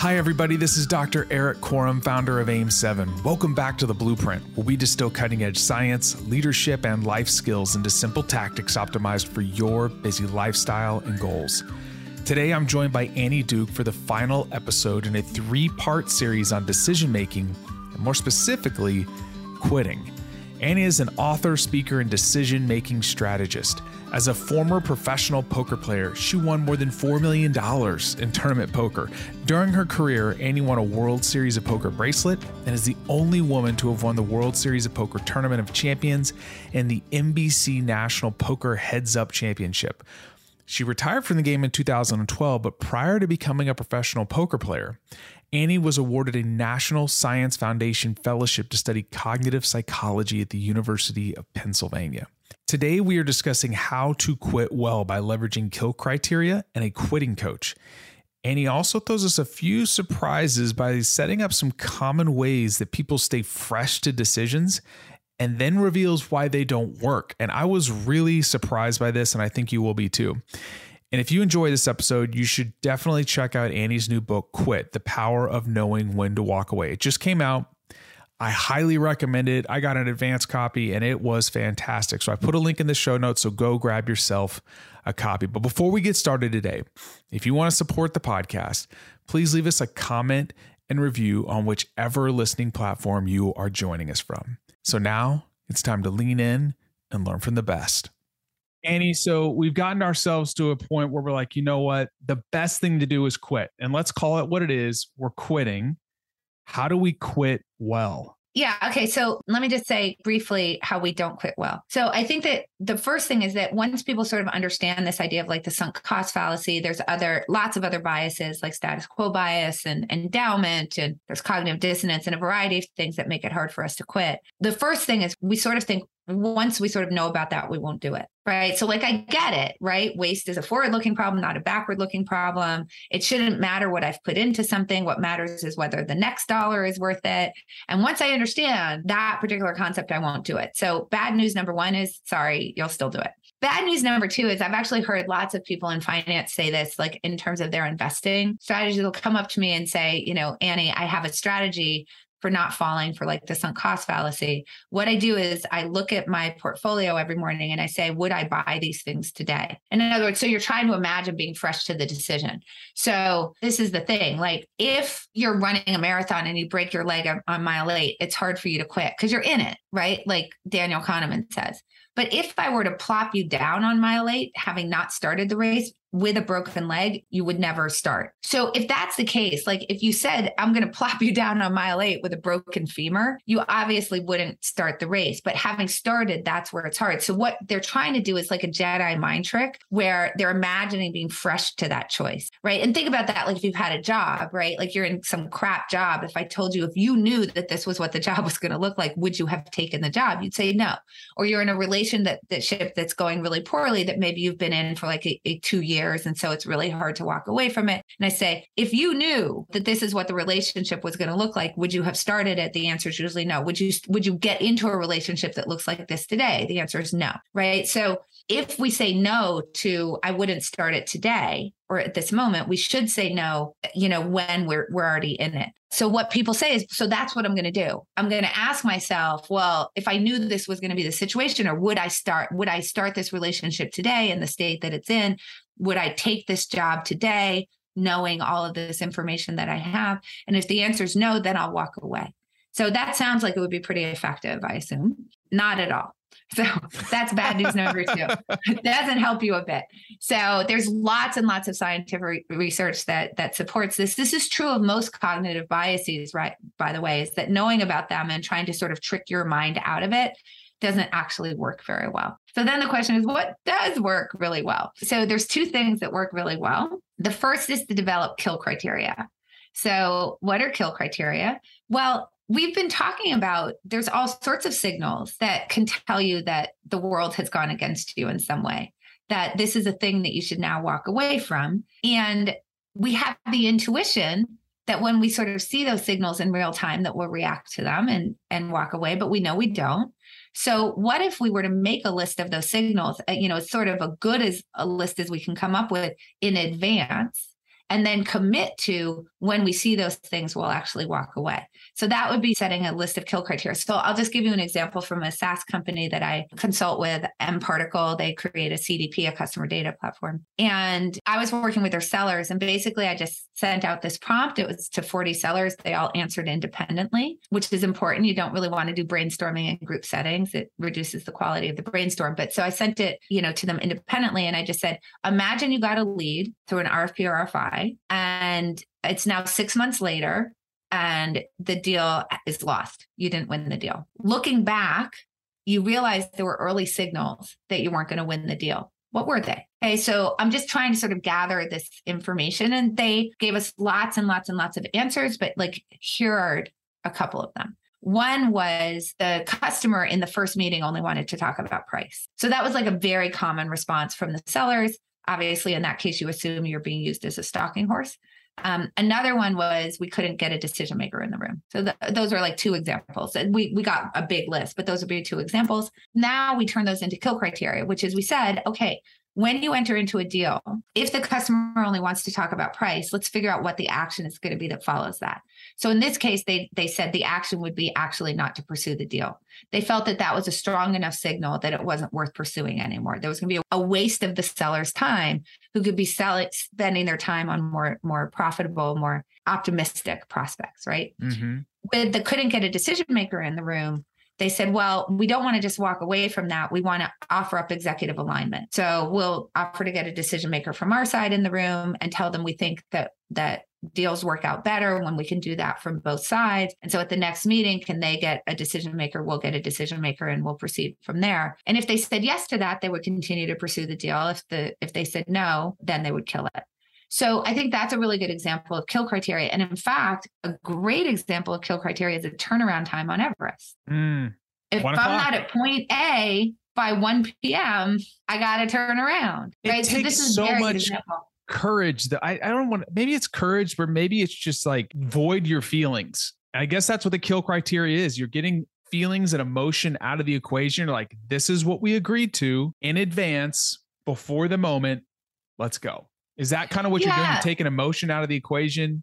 Hi, everybody. This is Dr. Eric Korem, founder of AIM7. Welcome back to The Blueprint, where we distill cutting-edge science, leadership, and life skills into simple tactics optimized for your busy lifestyle and goals. Today, I'm joined by Annie Duke for the final episode in a three-part series on decision-making, and more specifically, quitting. Annie is an author, speaker, and decision-making strategist. As a former professional poker player, she won more than $4 million in tournament poker. During her career, Annie won a World Series of Poker bracelet and is the only woman to have won the World Series of Poker Tournament of Champions and the NBC National Poker Heads-Up Championship. She retired from the game in 2012, but prior to becoming a professional poker player, Annie was awarded a National Science Foundation fellowship to study cognitive psychology at the University of Pennsylvania. Today, we are discussing how to quit well by leveraging kill criteria and a quitting coach. Annie also throws us a few surprises by setting up some common ways that people stay fresh to decisions and then reveals why they don't work. And I was really surprised by this, and I think you will be too. And if you enjoy this episode, you should definitely check out Annie's new book, Quit: The Power of Knowing When to Walk Away. It just came out. I highly recommend it. I got an advanced copy and it was fantastic. So I put a link in the show notes, so go grab yourself a copy. But before we get started today, if you want to support the podcast, please leave us a comment and review on whichever listening platform you are joining us from. So now it's time to lean in and learn from the best. Annie, so we've gotten ourselves to a point where we're like, you know what? The best thing to do is quit. And let's call it what it is. We're quitting. How do we quit well? Yeah. Okay. So let me just say briefly how we don't quit well. So I think that the first thing is that once people sort of understand this idea of like the sunk cost fallacy, there's lots of other biases like status quo bias and endowment, and there's cognitive dissonance and a variety of things that make it hard for us to quit. The first thing is we sort of think once we sort of know about that, we won't do it. Right. So like, I get it, right? Waste is a forward-looking problem, not a backward-looking problem. It shouldn't matter what I've put into something. What matters is whether the next dollar is worth it. And once I understand that particular concept, I won't do it. So bad news number one is, sorry, you'll still do it. Bad news number two is I've actually heard lots of people in finance say this, like in terms of their investing strategies. They'll come up to me and say, you know, Annie, I have a strategy for not falling for like the sunk cost fallacy. What I do is I look at my portfolio every morning and I say, would I buy these things today? And in other words, so you're trying to imagine being fresh to the decision. So this is the thing, like if you're running a marathon and you break your leg on mile 8, it's hard for you to quit because you're in it, right? Like Daniel Kahneman says. But if I were to plop you down on mile 8, having not started the race with a broken leg, you would never start. So if that's the case, like if you said, I'm going to plop you down on mile 8 with a broken femur, you obviously wouldn't start the race. But having started, that's where it's hard. So what they're trying to do is like a Jedi mind trick where they're imagining being fresh to that choice, right? And think about that. Like if you've had a job, right? Like you're in some crap job. If I told you, if you knew that this was what the job was going to look like, would you have taken the job? You'd say no. Or you're in a relationship that's going really poorly that maybe you've been in for like a 2 years. And so it's really hard to walk away from it. And I say, if you knew that this is what the relationship was going to look like, would you have started it? The answer is usually no. Would you get into a relationship that looks like this today? The answer is no. Right. So if we say no to, I wouldn't start it today or at this moment, we should say no, you know, when we're already in it. So what people say is, so that's what I'm going to do. I'm going to ask myself, well, if I knew this was going to be the situation, or would I start this relationship today in the state that it's in? Would I take this job today, knowing all of this information that I have? And if the answer is no, then I'll walk away. So that sounds like it would be pretty effective, I assume. Not at all. So that's bad news number two. It doesn't help you a bit. So there's lots and lots of scientific research that supports this. This is true of most cognitive biases, right? By the way, is that knowing about them and trying to sort of trick your mind out of it doesn't actually work very well. So then the question is, what does work really well? So there's two things that work really well. The first is to develop kill criteria. So what are kill criteria? Well, we've been talking about there's all sorts of signals that can tell you that the world has gone against you in some way, that this is a thing that you should now walk away from. And we have the intuition that when we sort of see those signals in real time that we'll react to them and walk away, but we know we don't. So what if we were to make a list of those signals, you know, sort of a good as a list as we can come up with in advance, and then commit to when we see those things, we'll actually walk away. So that would be setting a list of kill criteria. So I'll just give you an example from a SaaS company that I consult with, MParticle. They create a CDP, a customer data platform. And I was working with their sellers. And basically, I just sent out this prompt. It was to 40 sellers. They all answered independently, which is important. You don't really want to do brainstorming in group settings. It reduces the quality of the brainstorm. But so I sent it, to them independently. And I just said, imagine you got a lead through an RFP or RFI, and it's now 6 months later, and the deal is lost. You didn't win the deal. Looking back, you realize there were early signals that you weren't going to win the deal. What were they? Okay, so I'm just trying to sort of gather this information, and they gave us lots and lots and lots of answers, but here are a couple of them. One was the customer in the first meeting only wanted to talk about price. So that was a very common response from the sellers. Obviously, in that case, you assume you're being used as a stalking horse. Another one was we couldn't get a decision maker in the room. So those are two examples. And we got a big list, but those would be two examples. Now we turn those into kill criteria, which is we said, okay, when you enter into a deal, if the customer only wants to talk about price, let's figure out what the action is going to be that follows that. So in this case, they said the action would be actually not to pursue the deal. They felt that that was a strong enough signal that it wasn't worth pursuing anymore. There was going to be a waste of the seller's time, who could be spending their time on more profitable, more optimistic prospects, right? Mm-hmm. With the couldn't get a decision maker in the room, they said, well, we don't want to just walk away from that. We want to offer up executive alignment. So we'll offer to get a decision maker from our side in the room and tell them we think that deals work out better when we can do that from both sides. And so at the next meeting, can they get a decision maker? We'll get a decision maker and we'll proceed from there. And if they said yes to that, they would continue to pursue the deal. If they said no, then they would kill it. So I think that's a really good example of kill criteria. And in fact, a great example of kill criteria is the turnaround time on Everest. If I'm not at point A by 1 p.m., I got to turn around. Right? So this is so much courage that I don't want. Maybe it's courage, but maybe it's just void your feelings. I guess that's what the kill criteria is. You're getting feelings and emotion out of the equation. You're like, this is what we agreed to in advance before the moment. Let's go. Is that kind of what you're doing? You're taking emotion out of the equation?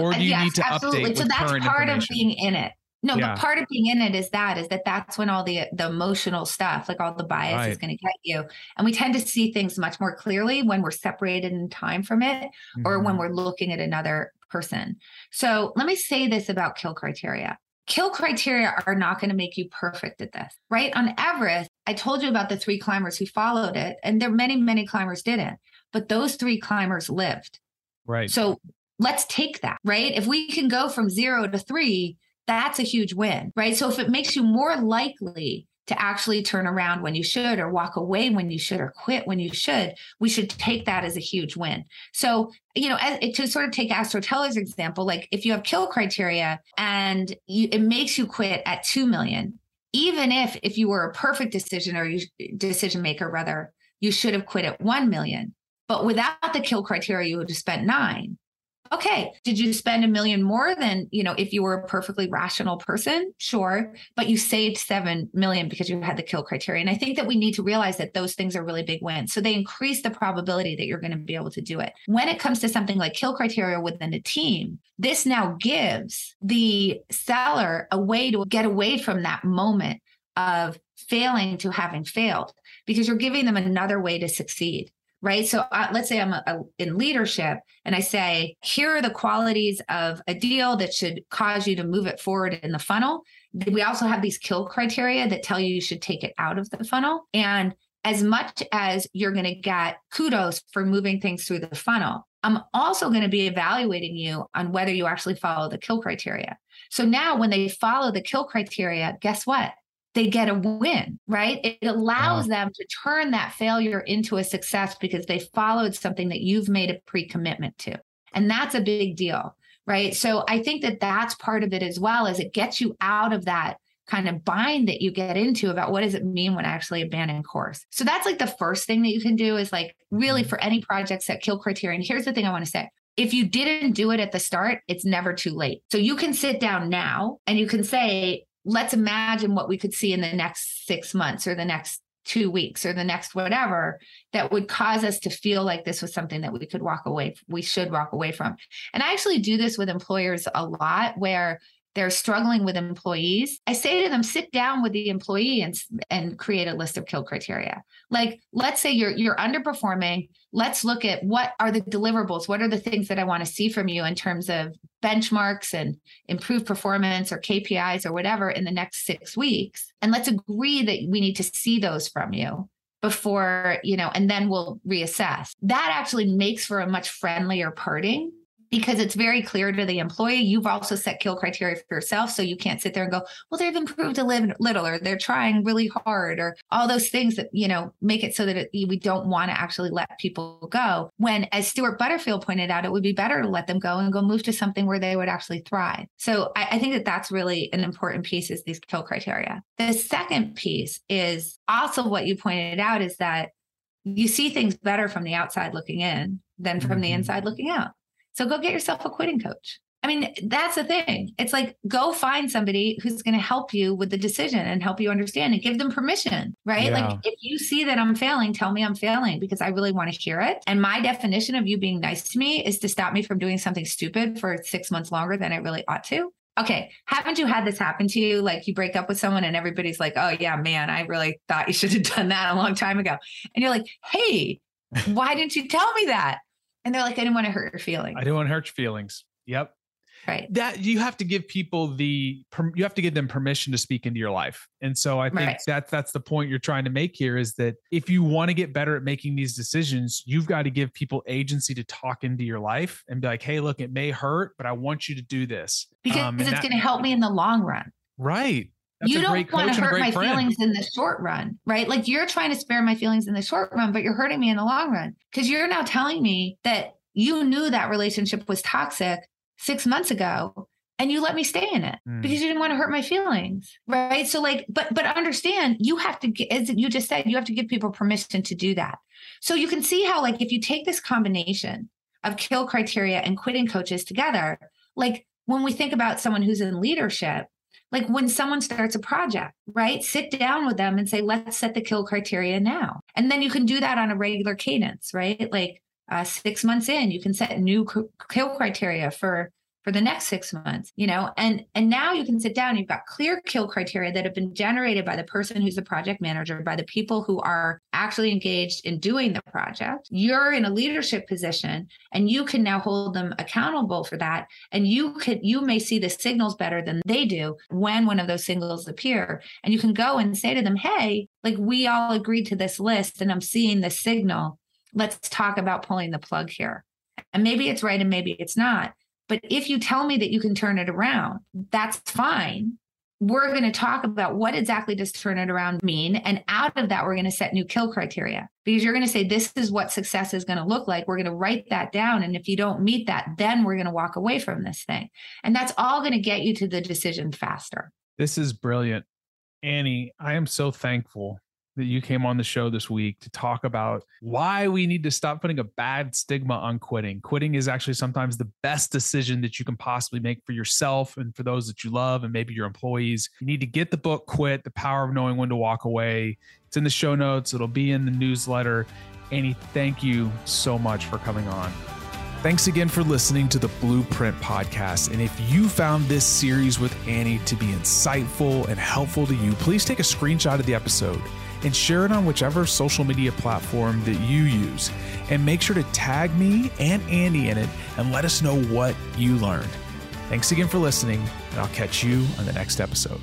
Or do you need to update? So that's part of being in it. No, but part of being in it is that that's when all the emotional stuff, all the bias is going to get you. And we tend to see things much more clearly when we're separated in time from it, or when we're looking at another person. So let me say this about kill criteria. Kill criteria are not going to make you perfect at this, right? On Everest, I told you about the 3 climbers who followed it, and there many, many climbers didn't. But those 3 climbers lived. Right. So let's take that, right? If we can go from 0 to 3, that's a huge win, right? So if it makes you more likely to actually turn around when you should, or walk away when you should, or quit when you should, we should take that as a huge win. So, to sort of take Astroteller's example, if you have kill criteria and it makes you quit at 2 million, even if you were a perfect decision maker, rather, you should have quit at 1 million. But without the kill criteria, you would have spent 9. Okay. Did you spend $1 million more than, if you were a perfectly rational person? Sure. But you saved $7 million because you had the kill criteria. And I think that we need to realize that those things are really big wins. So they increase the probability that you're going to be able to do it. When it comes to something like kill criteria within a team, this now gives the seller a way to get away from that moment of failing to having failed, because you're giving them another way to succeed. Right. So let's say I'm in leadership and I say, here are the qualities of a deal that should cause you to move it forward in the funnel. We also have these kill criteria that tell you should take it out of the funnel. And as much as you're going to get kudos for moving things through the funnel, I'm also going to be evaluating you on whether you actually follow the kill criteria. So now when they follow the kill criteria, guess what? They get a win, right? It allows them to turn that failure into a success because they followed something that you've made a pre-commitment to. And that's a big deal, right? So I think that that's part of it as well, as it gets you out of that kind of bind that you get into about what does it mean when I actually abandon course. So that's the first thing that you can do is really for any project, set kill criteria. And here's the thing I want to say. If you didn't do it at the start, it's never too late. So you can sit down now and you can say, let's imagine what we could see in the next 6 months or the next 2 weeks or the next whatever, that would cause us to feel like this was something that we could walk away, we should walk away from. And I actually do this with employers a lot where they're struggling with employees. I say to them, sit down with the employee and create a list of kill criteria. Like, let's say you're underperforming. Let's look at what are the deliverables? What are the things that I want to see from you in terms of benchmarks and improved performance or KPIs or whatever in the next 6 weeks? And let's agree that we need to see those from you before, and then we'll reassess. That actually makes for a much friendlier parting, because it's very clear to the employee, you've also set kill criteria for yourself. So you can't sit there and go, well, they've improved a little, or they're trying really hard, or all those things that, make it so that we don't want to actually let people go. When, as Stuart Butterfield pointed out, it would be better to let them go and go move to something where they would actually thrive. So I think that that's really an important piece, is these kill criteria. The second piece is also what you pointed out, is that you see things better from the outside looking in than from the inside looking out. So go get yourself a quitting coach. I mean, that's the thing. It's like, go find somebody who's going to help you with the decision and help you understand and give them permission, right? Yeah. Like, if you see that I'm failing, tell me I'm failing, because I really want to hear it. And my definition of you being nice to me is to stop me from doing something stupid for 6 months longer than I really ought to. Okay. Haven't you had this happen to you? Like, you break up with someone and everybody's like, oh yeah, man, I really thought you should have done that a long time ago. And you're like, hey, why didn't you tell me that? And they're like, I didn't want to hurt your feelings. I didn't want to hurt your feelings. Yep. Right. That you have to give people you have to give them permission to speak into your life. And so I think that's the point you're trying to make here, is that if you want to get better at making these decisions, you've got to give people agency to talk into your life and be like, hey, look, it may hurt, but I want you to do this because it's going to help me in the long run. Right. That's, you don't want to hurt my feelings in the short run, right? Like, you're trying to spare my feelings in the short run, but you're hurting me in the long run, because you're now telling me that you knew that relationship was toxic 6 months ago and you let me stay in it because you didn't want to hurt my feelings, right? So like, but understand, you have to get, as you just said, you have to give people permission to do that. So you can see how, like, if you take this combination of kill criteria and quitting coaches together, like, when we think about someone who's in leadership, like, when someone starts a project, right? Sit down with them and say, let's set the kill criteria now. And then you can do that on a regular cadence, right? Like 6 months in, you can set new kill criteria for the next 6 months, and now you can sit down, you've got clear kill criteria that have been generated by the person who's the project manager, by the people who are actually engaged in doing the project. You're in a leadership position and you can now hold them accountable for that. And you may see the signals better than they do when one of those signals appear, and you can go and say to them, hey, like, we all agreed to this list and I'm seeing the signal. Let's talk about pulling the plug here. And maybe it's right and maybe it's not. But if you tell me that you can turn it around, that's fine. We're going to talk about what exactly does turn it around mean. And out of that, we're going to set new kill criteria, because you're going to say, this is what success is going to look like. We're going to write that down. And if you don't meet that, then we're going to walk away from this thing. And that's all going to get you to the decision faster. This is brilliant. Annie, I am so thankful that you came on the show this week to talk about why we need to stop putting a bad stigma on quitting. Quitting is actually sometimes the best decision that you can possibly make for yourself and for those that you love and maybe your employees. You need to get the book, Quit: The Power of Knowing When to Walk Away. It's in the show notes. It'll be in the newsletter. Annie, thank you so much for coming on. Thanks again for listening to the Blueprint Podcast. And if you found this series with Annie to be insightful and helpful to you, please take a screenshot of the episode and share it on whichever social media platform that you use. And make sure to tag me and Andy in it and let us know what you learned. Thanks again for listening, and I'll catch you on the next episode.